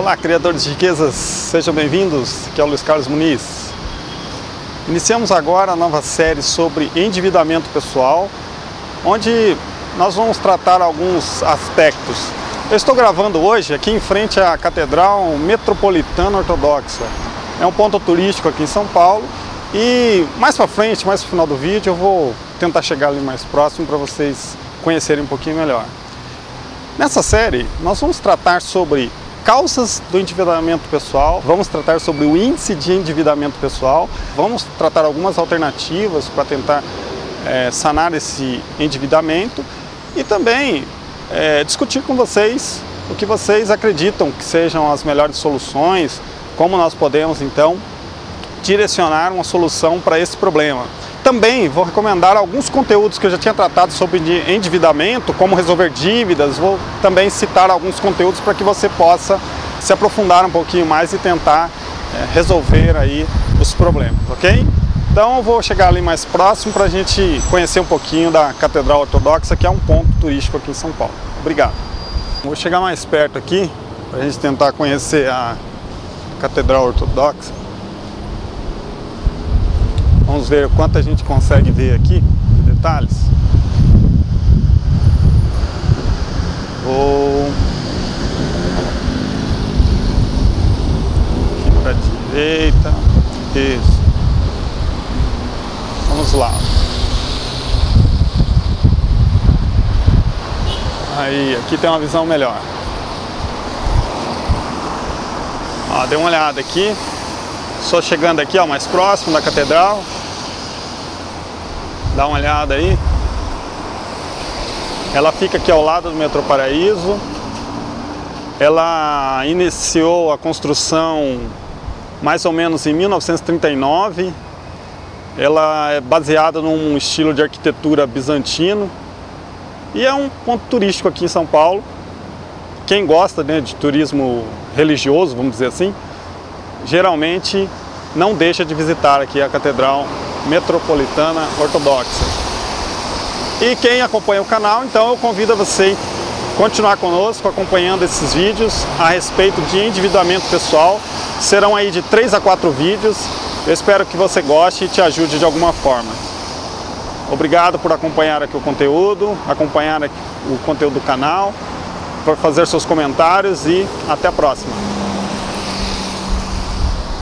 Olá, criadores de riquezas, sejam bem-vindos, aqui é o Luiz Carlos Muniz. Iniciamos agora a nova série sobre endividamento pessoal, onde nós vamos tratar alguns aspectos. Eu estou gravando hoje aqui em frente à Catedral Metropolitana Ortodoxa. É um ponto turístico aqui em São Paulo e mais para frente, mais pro final do vídeo, eu vou tentar chegar ali mais próximo para vocês conhecerem um pouquinho melhor. Nessa série, nós vamos tratar sobre causas do endividamento pessoal, vamos tratar sobre o índice de endividamento pessoal, vamos tratar algumas alternativas para tentar sanar esse endividamento e também discutir com vocês o que vocês acreditam que sejam as melhores soluções, como nós podemos então direcionar uma solução para esse problema. Também vou recomendar alguns conteúdos que eu já tinha tratado sobre endividamento, como resolver dívidas, vou também citar alguns conteúdos para que você possa se aprofundar um pouquinho mais e tentar resolver aí os problemas, ok? Então eu vou chegar ali mais próximo para a gente conhecer um pouquinho da Catedral Ortodoxa, que é um ponto turístico aqui em São Paulo. Obrigado. Vou chegar mais perto aqui para a gente tentar conhecer a Catedral Ortodoxa. Vamos ver o quanto a gente consegue ver aqui de detalhes. Vou aqui para a direita. Isso. Vamos lá. Aí, aqui tem uma visão melhor. Ó, dê uma olhada aqui. Só chegando aqui, ó, mais próximo da catedral. Dá uma olhada aí. Ela fica aqui ao lado do Metrô Paraíso. Ela iniciou a construção mais ou menos em 1939. Ela é baseada num estilo de arquitetura bizantino. E é um ponto turístico aqui em São Paulo. Quem gosta, né, de turismo religioso, vamos dizer assim, geralmente não deixa de visitar aqui a Catedral Metropolitana Ortodoxa. E quem acompanha o canal, então eu convido a você continuar conosco, acompanhando esses vídeos a respeito de endividamento pessoal. Serão aí de 3 a 4 vídeos. Eu espero que você goste e te ajude de alguma forma. Obrigado por acompanhar aqui o conteúdo, acompanhar aqui o conteúdo do canal, por fazer seus comentários e até a próxima.